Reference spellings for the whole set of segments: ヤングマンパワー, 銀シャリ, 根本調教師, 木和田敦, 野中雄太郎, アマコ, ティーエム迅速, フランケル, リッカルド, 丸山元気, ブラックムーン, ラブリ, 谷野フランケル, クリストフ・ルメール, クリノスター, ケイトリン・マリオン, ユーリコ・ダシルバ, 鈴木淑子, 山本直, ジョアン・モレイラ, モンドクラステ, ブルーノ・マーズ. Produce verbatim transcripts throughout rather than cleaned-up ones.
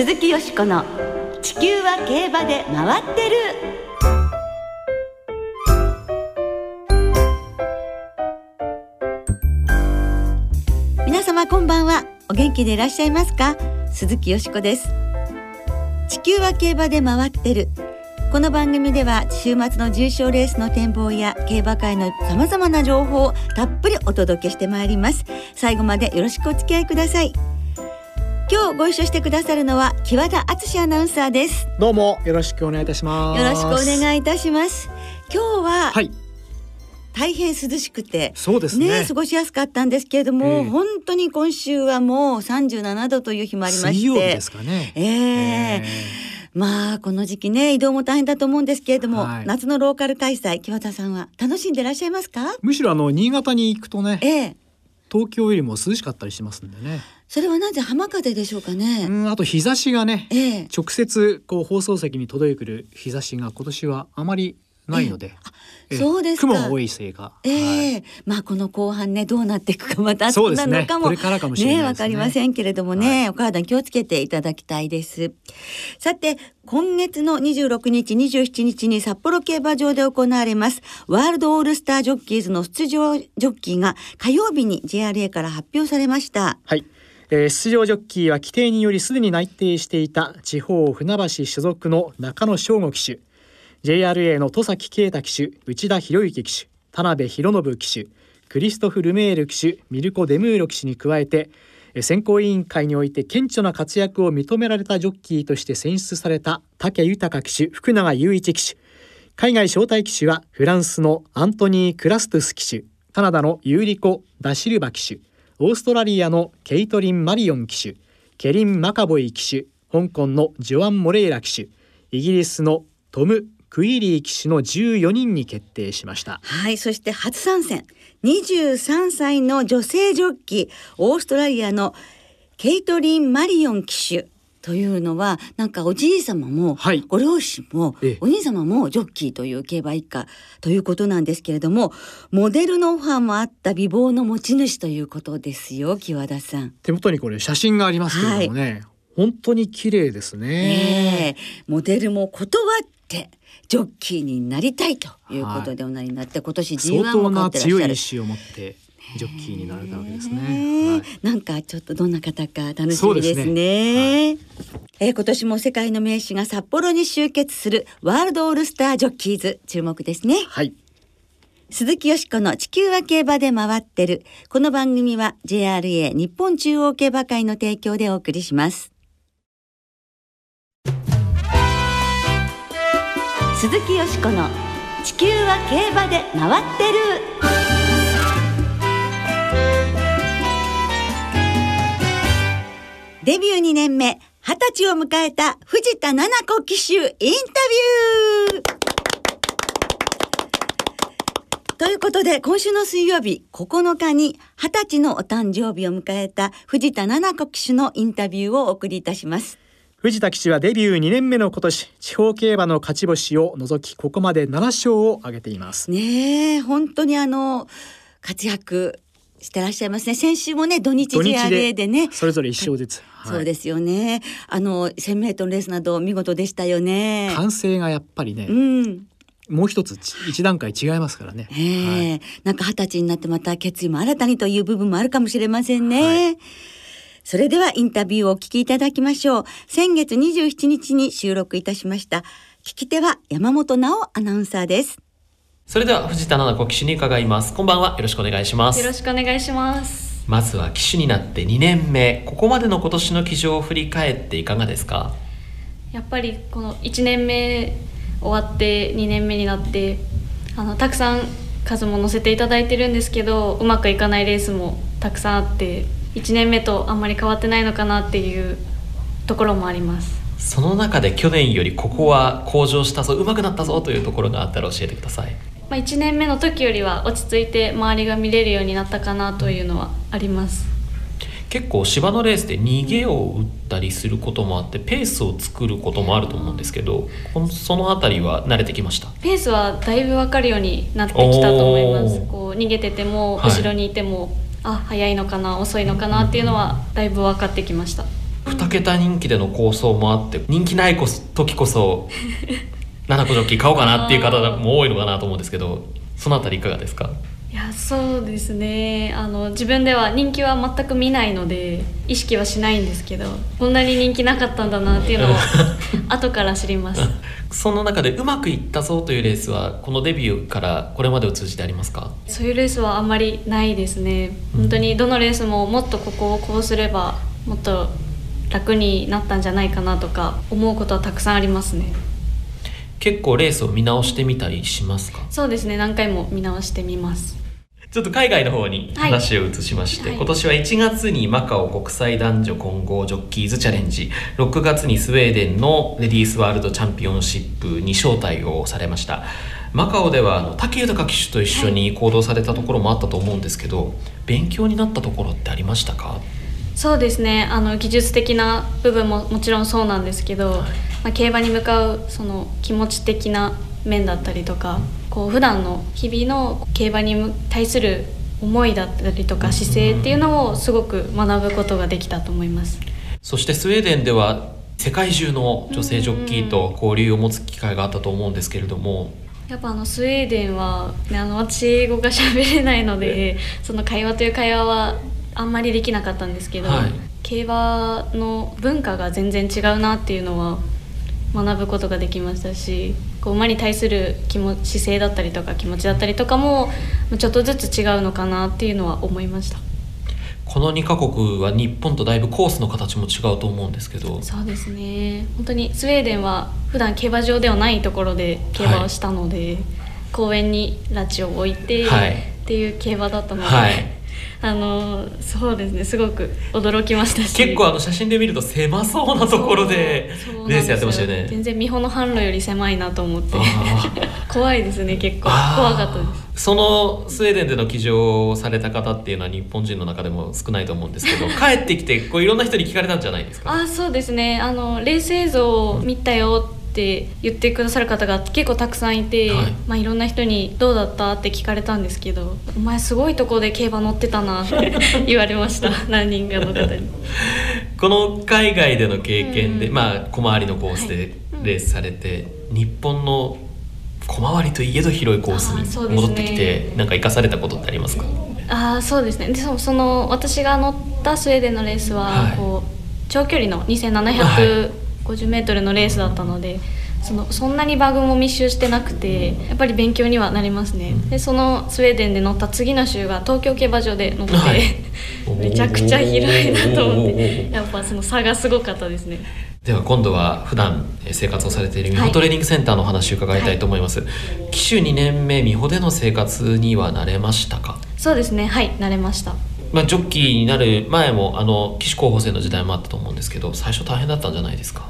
鈴木淑子の地球は競馬で回ってる。皆様こんばんは。お元気でいらっしゃいますか？鈴木淑子です。地球は競馬で回ってる。この番組では週末の重賞レースの展望や競馬界のさまざまな情報をたっぷりお届けしてまいります。最後までよろしくお付き合いください。今日ご一緒してくださるのは木和田敦アナウンサーです。どうもよろしくお願いいたします。よろしくお願いいたします。今日は、はい、大変涼しくてそうですね、ね、過ごしやすかったんですけれども、えー、本当に今週はもうさんじゅうななどという日もありまして、水曜日ですかね、えーえーまあこの時期ね移動も大変だと思うんですけれども、はい、夏のローカル開催、木和田さんは楽しんでいらっしゃいますか？むしろあの新潟に行くとね、ええ、東京よりも涼しかったりしますんでね。それはなぜ浜風でしょうかね。うん、あと日差しがね、ええ、直接こう放送席に届いてくる日差しが今年はあまりないので、ええ、あええ、そうですか。雲が多いせいか、ええ、はい、まあこの後半ねどうなっていくかまたそうなのかも、ね、これからかもしれないですね。わ、ね、かりませんけれどもね、はい、お体に気をつけていただきたいです。さて今月のにじゅうろくにちにじゅうしちにちに札幌競馬場で行われますワールドオールスタージョッキーズの出場ジョッキーが火曜日に ジェイアールエー から発表されました。はい、えー、出場ジョッキーは規定によりすでに内定していた地方船橋所属の中野翔吾騎手、ジェイアールエー の戸崎啓太騎手、内田博之騎手、田辺博信騎手、クリストフ・ルメール騎手、ミルコ・デムーロ騎手に加えて、選考委員会において顕著な活躍を認められたジョッキーとして選出された武豊騎手、福永雄一騎手、海外招待騎手はフランスのアントニー・クラストゥス騎手、カナダのユーリコ・ダシルバ騎手、オーストラリアのケイトリン・マリオン騎手、ケリン・マカボイ騎手、香港のジョアン・モレイラ騎手、イギリスのトム・クイリー騎手のじゅうよにんに決定しました。はい、そして初参戦にじゅうさんさいの女性ジョッキー、オーストラリアのケイトリン・マリオン騎手というのはなんかおじい様も、はい、ご両親も、ええ、お兄様もジョッキーという競馬一家ということなんですけれども、モデルのオファーもあった美貌の持ち主ということですよ。木和田さん、手元にこれ写真がありますけれどもね、はい、本当に綺麗ですね、えー、モデルも断ってジョッキーになりたいということでおなりになって、はい、今年 ジーワン も勝ってらっしゃる。相当な強い意志を持ってジョッキーになられたわけですね、はい、なんかちょっとどんな方か楽しみですね。そうですね、はい、えー、今年も世界の名手が札幌に集結するワールドオールスタージョッキーズ、注目ですね。はい、鈴木淑子の地球は競馬で回ってる。この番組は ジェイアールエー 日本中央競馬会の提供でお送りします。鈴木淑子の地球は競馬で回ってる。デビューにねんめ、はたちを迎えた藤田七子騎手インタビューということで、今週の水曜日ここのかにはたちのお誕生日を迎えた藤田七子騎手のインタビューをお送りいたします。藤田騎手はデビューにねんめの今年、地方競馬の勝ち星を除きここまでななしょうを挙げていますね。え、本当にあの活躍してらっしゃいますね。先週もね土日 ジェイアールエー でね、それぞれいっしょうずつ、はい、そうですよね。あの せんメートル レースなど見事でしたよね。完成がやっぱりね、うん、もう一つ一段階違いますからね、えーはい、なんかはたちになってまた決意も新たにという部分もあるかもしれませんね、はい。それではインタビューをお聞きいただきましょう。先月にじゅうしちにちに収録いたしました。聞き手は山本直アナウンサーです。それでは藤田七子騎手に伺います。こんばんは、よろしくお願いします。よろしくお願いします。まずは騎手になってにねんめ、ここまでの今年の騎乗を振り返っていかがですか？やっぱりこのいちねんめ終わってにねんめになって、あのたくさん数も乗せていただいてるんですけど、うまくいかないレースもたくさんあって、いちねんめとあんまり変わってないのかなっていうところもあります。その中で去年よりここは向上したぞ、上手くなったぞというところがあったら教えてください。まあ、いちねんめの時よりは落ち着いて周りが見れるようになったかなというのはあります。結構芝のレースで逃げを打ったりすることもあってペースを作ることもあると思うんですけど、そのあたりは慣れてきました？ペースはだいぶ分かるようになってきたと思います。こう逃げてても後ろにいても、はい、あ、早いのかな遅いのかなっていうのはだいぶ分かってきました。に桁人気での構想もあって、人気ない時こそななこジョッキー買おうかなっていう方も多いのかなと思うんですけど、そのあたりいかがですか？いや、そうですね、あの自分では人気は全く見ないので意識はしないんですけど、こんなに人気なかったんだなっていうのを後から知りますその中でうまくいったぞというレースはこのデビューからこれまでを通じてありますか？そういうレースはあんまりないですね。本当にどのレースももっとここをこうすればもっと楽になったんじゃないかなとか思うことはたくさんありますね。結構レースを見直してみたりしますか？そうですね、何回も見直してみます。ちょっと海外の方に話を移しまして、はい、今年はいちがつにマカオ国際男女混合ジョッキーズチャレンジ、ろくがつにスウェーデンのレディースワールドチャンピオンシップに招待をされました。マカオでは武豊騎手と一緒に行動されたところもあったと思うんですけど、はい、勉強になったところってありましたか？そうですね、あの技術的な部分ももちろんそうなんですけど、はい、まあ、競馬に向かうその気持ち的な面だったりとか、こう普段の日々の競馬に対する思いだったりとか姿勢っていうのをすごく学ぶことができたと思います。そしてスウェーデンでは世界中の女性ジョッキーと交流を持つ機会があったと思うんですけれども、やっぱあのスウェーデンは、ね、あの私英語が喋れないのでその会話という会話はあんまりできなかったんですけど、はい、競馬の文化が全然違うなっていうのは学ぶことができましたし、こう馬に対する気持ち、姿勢だったりとか気持ちだったりとかもちょっとずつ違うのかなっていうのは思いました。このにカ国は日本とだいぶコースの形も違うと思うんですけど。そうですね、本当にスウェーデンは普段競馬場ではないところで競馬をしたので、はい、公園にラチを置いてっていう競馬だったので、はい、あのそうですね、すごく驚きましたし、結構あの写真で見ると狭そうなところでレースやってましたよね。全然美穂の販路より狭いなと思って怖いですね、結構怖かったです。そのスウェーデンでの騎乗をされた方っていうのは日本人の中でも少ないと思うんですけど帰ってきてこういろんな人に聞かれたんじゃないですか？あ、そうですね、あのレース映像を見たよって言ってくださる方が結構たくさんいて、はい、まあ、いろんな人にどうだったって聞かれたんですけど、お前すごいとこで競馬乗ってたなって言われましたランニングの方にこの海外での経験で、まあ、小回りのコースでレースされて、はい、うん、日本の小回りといえど広いコースに戻ってきて、なんか生かされたことってありますか？あ、そうですね、でその私が乗ったスウェーデンのレースはこう、はい、長距離のにせんななひゃく、はい、ごじゅうメートルのレースだったので、そのそんなに馬群も密集してなくて、やっぱり勉強にはなりますね。でそのスウェーデンで乗った次の週が東京競馬場で乗って、はい、めちゃくちゃ広いなと思ってやっぱその差がすごかったですね。では今度は普段生活をされている美穂トレーニングセンターの話を伺いたいと思います。騎手、はいはい、にねんめ美穂での生活には慣れましたか？そうですね、はい、慣れました。まあ、ジョッキーになる前もあの騎手候補生の時代もあったと思うんですけど、最初大変だったんじゃないですか？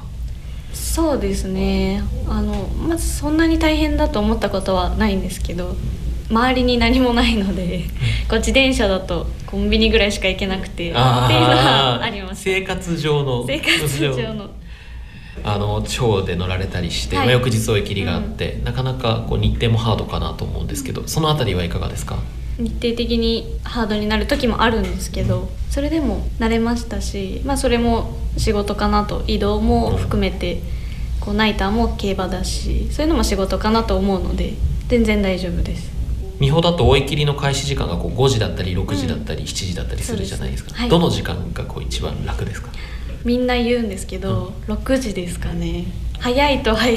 そうですね、あのまずそんなに大変だと思ったことはないんですけど、周りに何もないのでこう自転車だとコンビニぐらいしか行けなくてっていうのはあります。生活上の生活上のあの地方で乗られたりして、はい、まあ、翌日追い切りがあって、うん、なかなかこう日程もハードかなと思うんですけど、そのあたりはいかがですか？日程的にハードになる時もあるんですけど、それでも慣れましたし、まあ、それも仕事かなと、移動も含めてこうナイターも競馬だし、そういうのも仕事かなと思うので全然大丈夫です。美穂だと追い切りの開始時間がこうごじだったりろくじだったりしちじだったりするじゃないですか、うん、ですね、はい、どの時間がこう一番楽ですか？みんな言うんですけど、うん、ろくじですかね。早いと早い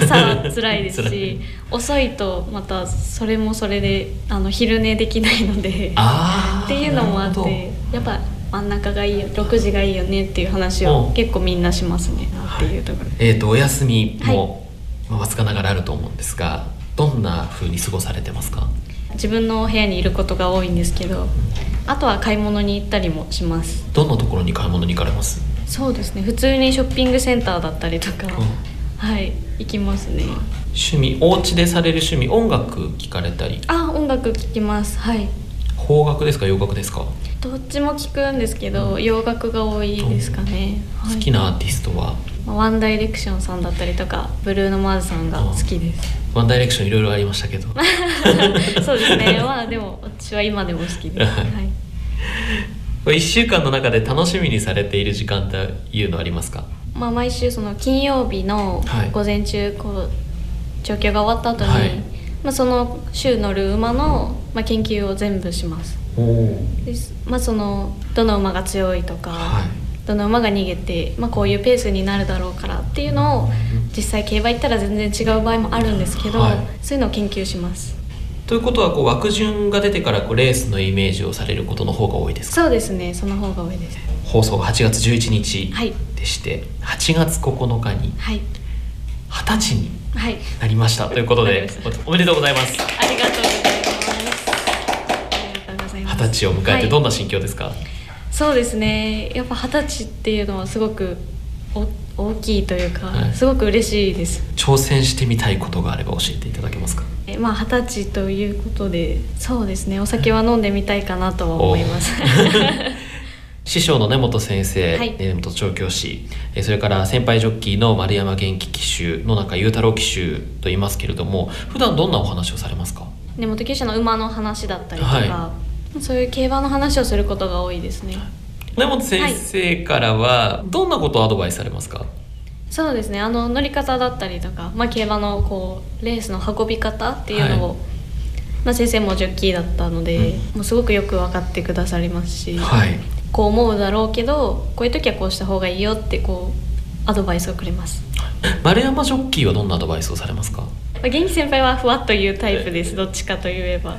朝は辛いですし遅いとまたそれもそれであの昼寝できないのでっていうのもあって、やっぱ真ん中がいいよ、ろくじがいいよねっていう話を結構みんなしますね、うん、っていうところ、はい、えーとお休みも、はい、まあ、わずかながらあると思うんですが、どんな風に過ごされてますか？自分の部屋にいることが多いんですけど、あとは買い物に行ったりもします。どんなところに買い物に行かれます？そうですね、普通にショッピングセンターだったりとか、うん、はい、行きますね。趣味、お家でされる趣味、音楽聴かれたり？あ、音楽聴きます、はい。邦楽ですか洋楽ですか？どっちも聴くんですけど、うん、洋楽が多いですかね、うん、はい、好きなアーティストは？ワンダイレクションさんだったりとかブルーノ・マーズさんが好きです。ワンダイレクションいろいろありましたけどそうですね、まあでも私は今でも好きです、はいこれいっしゅうかんの中で楽しみにされている時間っていうのありますか？まあ、毎週その金曜日の午前中、こう調教が終わった後に、はい、まあ、その週乗る馬のまあ研究を全部します。お、まあ、そのどの馬が強いとか、はい、どの馬が逃げて、まあ、こういうペースになるだろうからっていうのを、実際競馬行ったら全然違う場合もあるんですけど、はい、そういうのを研究します。ということは、こう枠順が出てからこうレースのイメージをされることの方が多いですか？そうですね、その方が多いです。放送がはちがつじゅういちにちでして、はい、はちがつここのかにはたちになりました、はい、ということでおめでとうございます。ありがとうございます。はたちを迎えてどんな心境ですか？はい、そうですね、やっぱはたちっていうのはすごく大きいというか、はい、すごく嬉しいです。挑戦してみたいことがあれば教えていただけますか？まあ、二十歳ということで、そうですね、お酒は飲んでみたいかなとは思います。師匠の根本先生、はい、根本調教師、それから先輩ジョッキーの丸山元気騎手、野中雄太郎騎手といいますけれども、普段どんなお話をされますか？根本騎手の馬の話だったりとか、はい、そういう競馬の話をすることが多いですね。根本先生からはどんなことをアドバイスされますか？そうですね、あの乗り方だったりとか、まあ、競馬のこうレースの運び方っていうのを、はい、まあ、先生もジョッキーだったので、うん、もうすごくよく分かってくださりますし、はい、こう思うだろうけど、こういう時はこうした方がいいよってこうアドバイスをくれます。丸山ジョッキーはどんなアドバイスをされますか？元気先輩はふわっというタイプです。どっちかといえば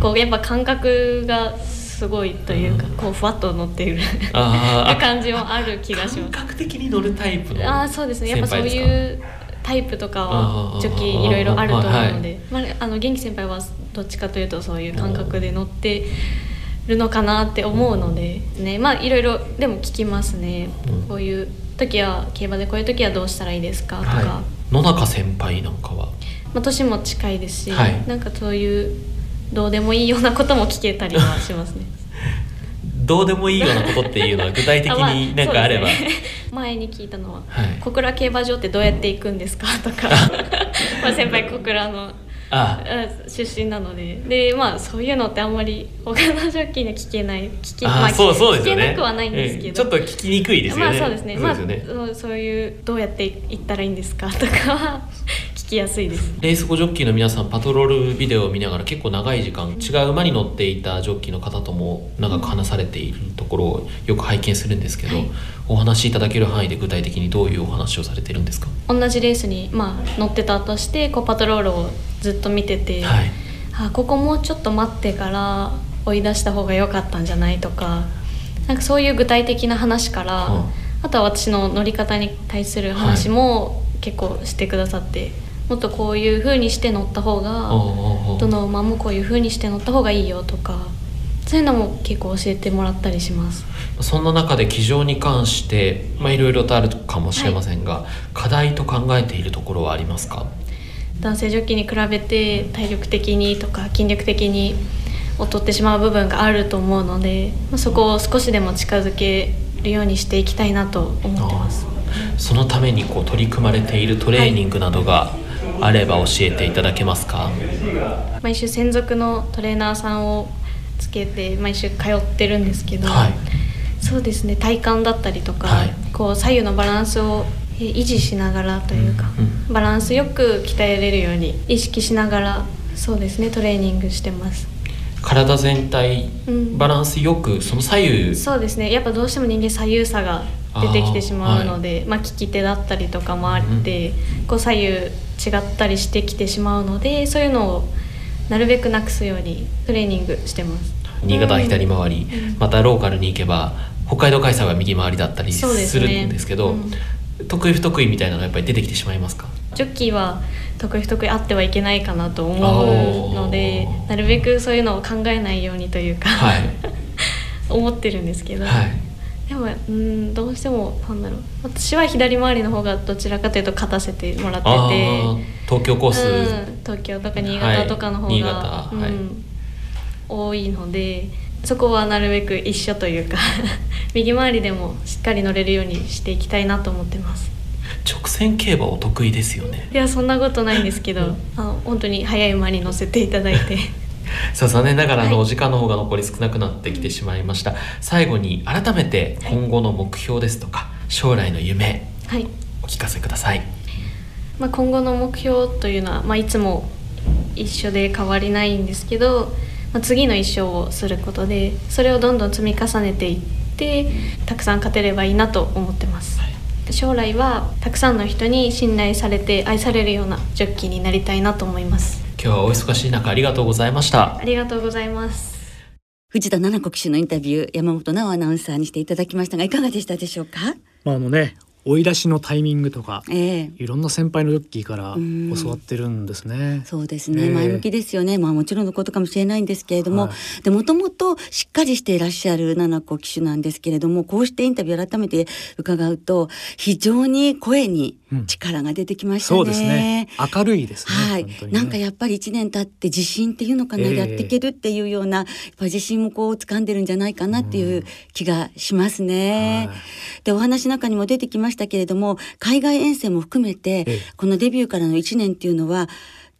こうやっぱ感覚がすごいというか、うん、こうふわっと乗っている感じもある気がします。感覚的に乗るタイプの先輩ですか？あ、そうですね、やっぱそういうタイプとかはジョッキーいろいろあると思うので、あ、はい、まあ、あの元気先輩はどっちかというとそういう感覚で乗ってるのかなって思うので、ね、まあいろいろでも聞きますね、うん、こういう時は競馬でこういう時はどうしたらいいですかとか、はい、野中先輩なんかは、まあ、年も近いですし、はい、なんかそういうどうでもいいようなことも聞けたりはしますね。どうでもいいようなことっていうのは具体的に何かあればあ、まあね、前に聞いたのは、はい、小倉競馬場ってどうやって行くんですかとかまあ先輩小倉のああ出身なので、で、まあ、そういうのってあんまり他のジョッキーには聞けない、聞けなくはないんですけど、えー、ちょっと聞きにくいですよね。まあ、そうですね、まあ、そういうどうやって行ったらいいんですかとかは聞きやすいです。レース後ジョッキーの皆さん、パトロールビデオを見ながら結構長い時間、違う馬に乗っていたジョッキーの方とも長く話されているところをよく拝見するんですけど、はい、お話しいただける範囲で具体的にどういうお話をされてるんですか？同じレースに、まあ、乗ってたとして、こうパトロールをずっと見てて、はい、あ、ここもうちょっと待ってから追い出した方が良かったんじゃないとか、なんかそういう具体的な話から、うん、あとは私の乗り方に対する話も結構してくださって、はい、もっとこういう風にして乗った方が、どの馬もこういう風にして乗った方がいいよとか、そういうのも結構教えてもらったりします。そんな中で騎乗に関して、まあ、いろいろとあるかもしれませんが、はい、課題と考えているところはありますか？男性ジョッキーに比べて体力的にとか筋力的に劣ってしまう部分があると思うので、そこを少しでも近づけるようにしていきたいなと思ってます。そのためにこう取り組まれているトレーニングなどがあれば教えていただけますか？はい、毎週専属のトレーナーさんをつけて毎週通ってるんですけど、はい、そうですね、体幹だったりとか、はい、こう左右のバランスを維持しながらというか、バランスよく鍛えれるように意識しながら、そうですね、トレーニングしてます。体全体、うん、バランスよく、その左右、そうですね、やっぱどうしても人間左右差が出てきてしまうので、あ、はい、まあ、利き手だったりとかもあって、うん、こう左右違ったりしてきてしまうので、そういうのをなるべくなくすようにトレーニングしてます。新潟は左回り、うん、またローカルに行けば北海道開催は右回りだったりするんですけど、得意不得意みたいなのがやっぱり出てきてしまいますか？ジョッキーは得意不得意あってはいけないかなと思うので、なるべくそういうのを考えないようにというか、はい、思ってるんですけど、はい、でも、うん、どうしてもなんだろう、私は左回りの方がどちらかというと勝たせてもらってて、東京コース、うん、東京とか新潟とかの方が、はい、はい、うん、多いので、そこはなるべく一緒というか右回りでもしっかり乗れるようにしていきたいなと思ってます。直線競馬お得意ですよね？いや、そんなことないんですけど、あの本当に速い馬に乗せていただいてさあ残念ながらあのお時間の方が残り少なくなってきてしまいました。最後に改めて今後の目標ですとか将来の夢、はい、お聞かせください。まあ、今後の目標というのは、まあ、いつも一緒で変わりないんですけど、まあ、次の一生をすることでそれをどんどん積み重ねていってたくさん勝てればいいなと思ってます、はい、将来はたくさんの人に信頼されて愛されるようなジョッキーになりたいなと思います。今日はお忙しい中ありがとうございました。ありがとうございます。藤田七子騎手のインタビュー、山本直アナウンサーにしていただきましたがいかがでしたでしょうか。まああのね追い出しのタイミングとか、えー、いろんな先輩のジョッキーから教わってるんですね。そうですね、えー、前向きですよね。まあ、もちろんのことかもしれないんですけれども、はい、でもともとしっかりしていらっしゃる七子騎手なんですけれども、こうしてインタビュー改めて伺うと非常に声に力が出てきましたね、うん、そうですね、明るいですね、はい、本当にね、なんかやっぱりいちねん経って自信っていうのかな、えー、やっていけるっていうようなやっぱ自信もこう掴んでるんじゃないかなっていう気がしますね、うん、でお話の中にも出てきましたしたけれども、海外遠征も含めて、ええ、このデビューからのいちねんっていうのは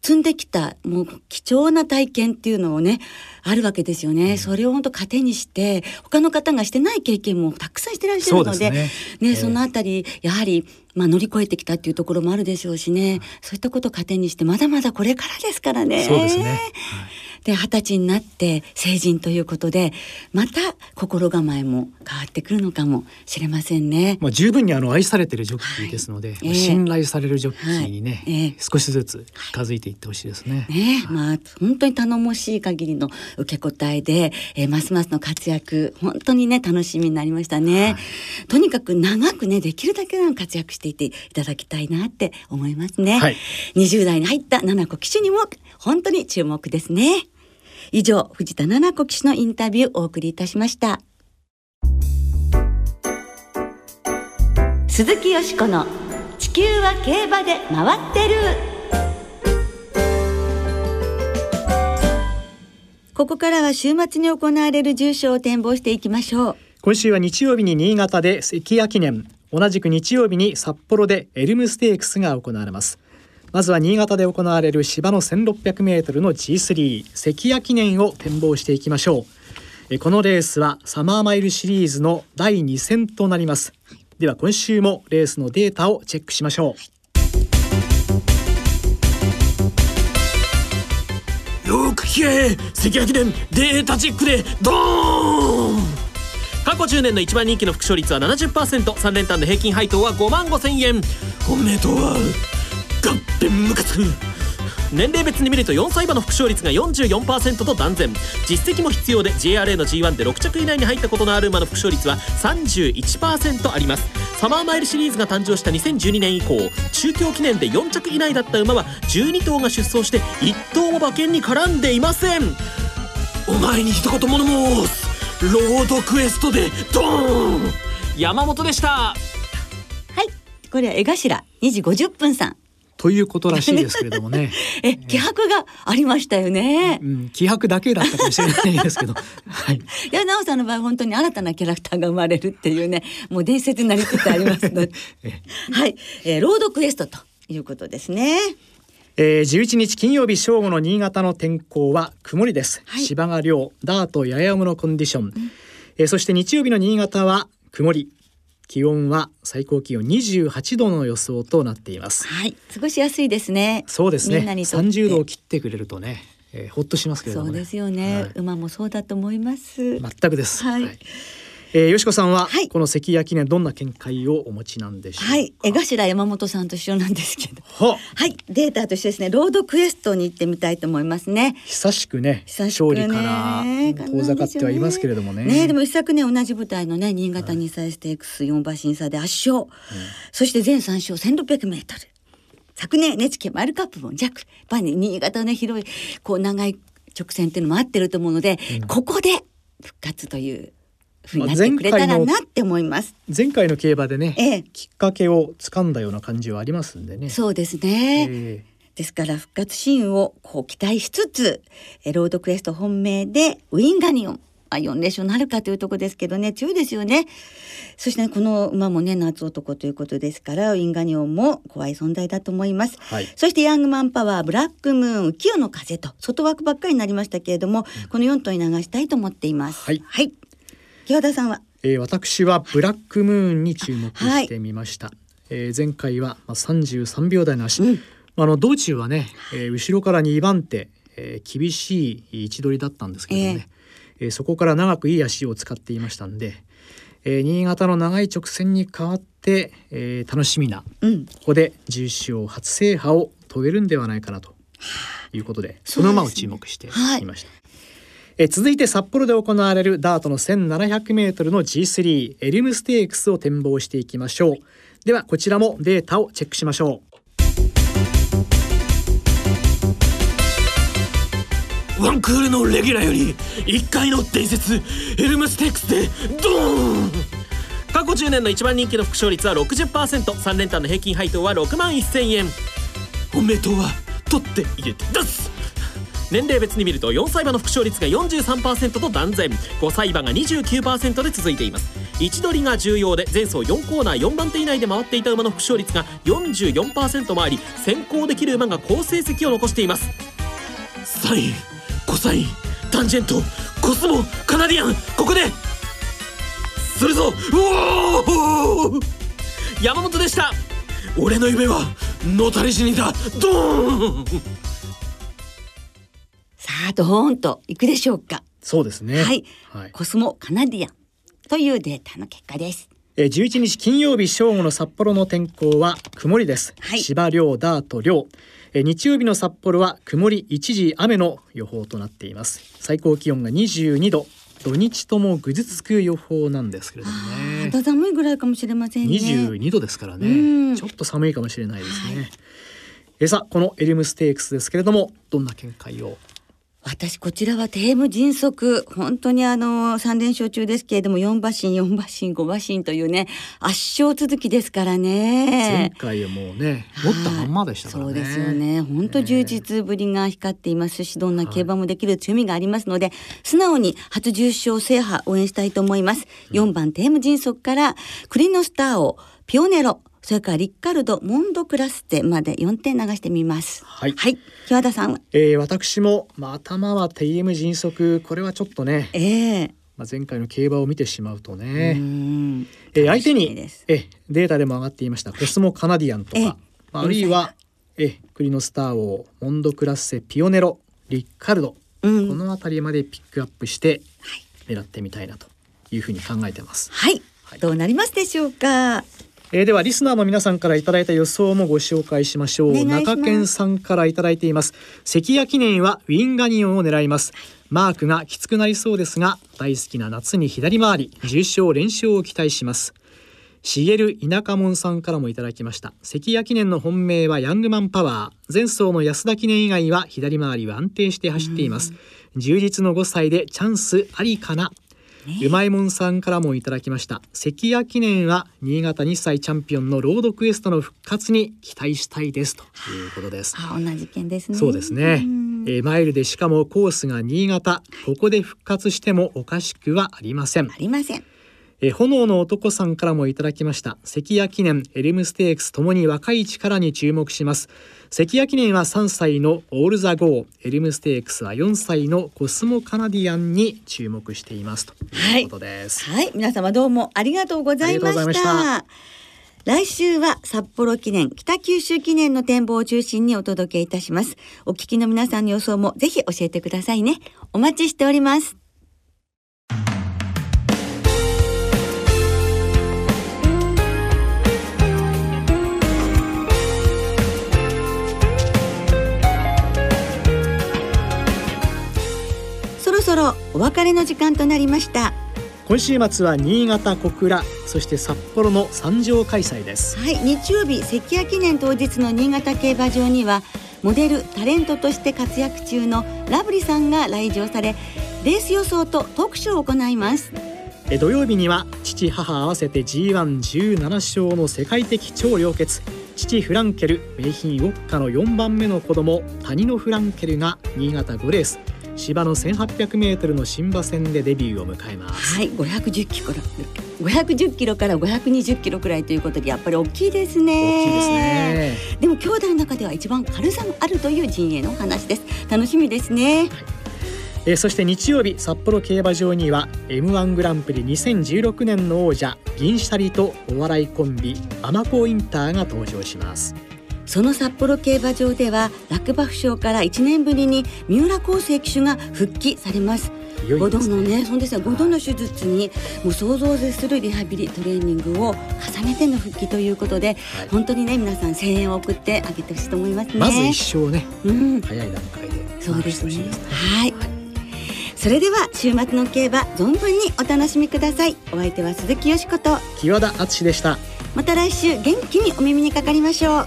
積んできたもう貴重な体験っていうのをねあるわけですよね、うん、それを本当糧にして他の方がしてない経験もたくさんしてらっしゃるので、 そうですね、ね、ええ、そのあたりやはり、まあ、乗り越えてきたっていうところもあるでしょうしね、うん、そういったことを糧にしてまだまだこれからですからね。そうですね、はい、で二十歳になって成人ということでまた心構えも変わってくるのかもしれませんね。まあ、十分にあの愛されてるジョッキーですので、はい、えー、信頼されるジョッキーにね、はい、えー、少しずつ近づいていってほしいですね、はい、ね、はい、まあ、本当に頼もしい限りの受け答えで、えー、ますますの活躍本当にね楽しみになりましたね、はい、とにかく長くねできるだけの活躍していていただきたいなって思いますね、はい、にじゅう代に入った七子騎手にも本当に注目ですね。以上、藤田七子騎手のインタビューをお送りいたしました。鈴木淑子の地球は競馬で回ってる。ここからは週末に行われる重賞を展望していきましょう。今週は日曜日に新潟で関谷記念、同じく日曜日に札幌でエルムステークスが行われます。まずは新潟で行われる芝のせんろっぴゃくメートルの ジースリー 関谷記念を展望していきましょう。このレースはサマーマイルシリーズのだいに戦となります。では今週もレースのデータをチェックしましょう。よく聞け、関谷記念データチェックでドーン。過去じゅうねんの一番人気の副勝率は ななじゅっパーセント、 さん連単の平均配当はごまんごせんえん。本命とはガッペンムカつく。年齢別に見るとよんさい馬の副勝率が よんじゅうよんパーセント と断然、実績も必要で ジェイアールエー の ジーワン でろく着以内に入ったことのある馬の副勝率は さんじゅういちパーセント あります。サマーマイルシリーズが誕生したにせんじゅうにねん以降、中京記念でよん着以内だった馬はじゅうにとうが出走していっ頭も馬券に絡んでいません。お前に一言物申す、ロードクエストでドーン。山本でした。はい、これは江頭にじごじゅっぷんさんということらしいですけれどもねえ、気迫がありましたよね、うんうん、気迫だけだったかもしれないですけど、はい、いや、なおさんの場合本当に新たなキャラクターが生まれるっていうね、もう伝説になりつつありますのではい、えー、ロードクエストということですね。えー、じゅういちにち金曜日正午の新潟の天候は曇りです、はい、芝が良、ダートやや重のコンディション、うん、えー、そして日曜日の新潟は曇り、気温は最高気温にじゅうはちどの予想となっています、はい、過ごしやすいですね。そうですね、みんなにとってさんじゅうどを切ってくれるとね、えー、ほっとしますけれどもね。そうですよね、はい、馬もそうだと思います。全くです、はいはい、えー、吉子さんはこの関谷記念どんな見解をお持ちなんでしょうか。はい、江頭山本さんと一緒なんですけどは、はい、データとしてですね、ロードクエストに行ってみたいと思いますね。久しく ね, 久しくね勝利から遠ざかってはいますけれども ね, ね, ねでも一昨年同じ舞台のね新潟にさいステークスよん馬身差で圧勝、はい、そして全さんしょう せんろっぴゃくメートル、昨年 エヌエイチケー マイルカップも弱、新潟ね広いこう長い直線っていうのも合ってると思うので、うん、ここで復活というになってくれたらなって思います。前 回, 前回の競馬でね、ええ、きっかけを掴んだような感じはありますんでね。そうですね、えー、ですから復活シーンをこう期待しつつ、ロードクエスト本命でウィンガニオン、よん連勝なるかというところですけどね、強いですよね。そして、ね、この馬もね夏男ということですからウィンガニオンも怖い存在だと思います、はい、そしてヤングマンパワー、ブラックムーン、キヨの風と外枠ばっかりになりましたけれども、うん、このよん頭に流したいと思っています。はい、はい、清田さんは、えー、私はブラックムーンに注目してみました、はい、えー、前回はさんじゅうさんびょう台の足、うん、あの道中はね、えー、後ろからにばん手、えー、厳しい位置取りだったんですけどね、えーえー、そこから長くいい足を使っていましたんで、えー、新潟の長い直線に変わって、えー、楽しみな、うん、ここで重賞初制覇を遂げるんではないかなということで、その馬を注目していました、はい、えー、続いて札幌で行われるダートの せんななひゃくメートル の ジースリー エルムステークスを展望していきましょう。ではこちらもデータをチェックしましょう。ワンクールのレギュラーよりいっかいの伝説エルムステークスでドーン。過去じゅうねんの一番人気の副賞率は ろくじゅっパーセント、 さん連単の平均配当はろくまんせんえん、本命党は取って入れて出す。年齢別に見るとよんさい馬の副賞率が よんじゅうさんパーセント と断然、ごさい馬が にじゅうきゅうパーセント で続いています。位置取りが重要で、前走よんコーナーよんばん手以内で回っていた馬の副賞率が よんじゅうよんパーセント もあり、先行できる馬が好成績を残しています。サイン、コサイン、タンジェント、コスモ、カナディアン、ここでするぞ。うおー、山本でした。俺の夢は野垂れ死にだ。ドーン。さあドーンといくでしょうか。そうですね、はい、はい、コスモ、カナディアンというデータの結果です。えじゅういちにち金曜日正午の札幌の天候は曇りです、はい、芝涼、ダート涼。日曜日の札幌は曇り一時雨の予報となっています。最高気温がにじゅうにど、土日ともぐずつく予報なんですけれどもね、肌寒いぐらいかもしれませんね。にじゅうにどですからね、ちょっと寒いかもしれないですね、はい、えさあこのエルムステークスですけれども、どんな見解を。私こちらはテーム迅速、本当にあのさん連勝中ですけれども、よん馬身よん馬身ご馬身というね圧勝続きですからね。前回はもうね持ったまんまでしたからね。そうですよね、本当充実ぶりが光っていますし、どんな競馬もできる強みがありますので、はい、素直に初重賞制覇応援したいと思います。よんばんテーム迅速からクリノスターをピオネロ、それからリッカルド、モンドクラステまでよんてん流してみます。はい。はい。木和田さんは、えー、私も、まあ、頭は ティーエム 迅速、これはちょっとね、えーまあ、前回の競馬を見てしまうとね、うん、えー、相手にえデータでも上がっていましたコスモ、カナディアンとか、えーまあ、あるいはえクリノスター王、モンドクラステ、ピオネロ、リッカルド、うん、この辺りまでピックアップして狙ってみたいなというふうに考えてます。はい。はい、どうなりますでしょうか。えー、ではリスナーの皆さんからいただいた予想もご紹介しましょう。中堅さんからいただいています。関谷記念はウィンガニオンを狙います。マークがきつくなりそうですが大好きな夏に左回り、重賞連勝を期待します。しげる田舎門さんからもいただきました。関谷記念の本命はヤングマンパワー、前走の安田記念以外は左回りは安定して走っています。充実のごさいでチャンスありかな。うまいもんさんからもいただきました。関谷記念は新潟にさいチャンピオンのロードクエストの復活に期待したいですということです。あ、同じ件ですね。そうですね、えー、マイルでしかもコースが新潟、ここで復活してもおかしくはありません。ありません。えー、炎の男さんからもいただきました。関谷記念、エルムステークスともに若い力に注目します。関谷記念はさんさいのオールザゴー、エルムステークスはよんさいのコスモカナディアンに注目していますということです、はいはい、皆様どうもありがとうございました。来週は札幌記念、北九州記念の展望を中心にお届けいたします。お聞きの皆さんの予想もぜひ教えてくださいね。お待ちしております。そろそろお別れの時間となりました。今週末は新潟、小倉、そして札幌の三場開催です、はい、日曜日関谷記念当日の新潟競馬場にはモデル、タレントとして活躍中のラブリさんが来場され、レース予想と特集を行います。え土曜日には父母合わせて ジーワンじゅうなな 勝の世界的超良血、父フランケル、名品ウォッカのよんばんめの子供谷野フランケルが新潟ごレース、芝の せんはっぴゃくメートル の新馬戦でデビューを迎えます。はい、ごひゃくじゅっキロからごひゃくにじゅっキロくらいということで、やっぱり大きいですね。大きいですね。でも兄弟の中では一番軽さがあるという陣営のお話です。楽しみですね。はい、えー、そして日曜日、札幌競馬場には エムワン グランプリにせんじゅうろくねんの王者銀シャリとお笑いコンビアマコインターが登場します。その札幌競馬場では落馬負傷からいちねんぶりに三浦康生騎手が復帰されます。ごどのね、そうですね、ごどの手術にもう想像を絶するリハビリトレーニングを重ねての復帰ということで、はい、本当にね、皆さん声援を送ってあげてほしいと思いますね。まず一勝ね、うん、早い段階で。そうですね。はい、はい、それでは週末の競馬存分にお楽しみください。お相手は鈴木よしこと清田敦でした。また来週元気にお耳にかかりましょう。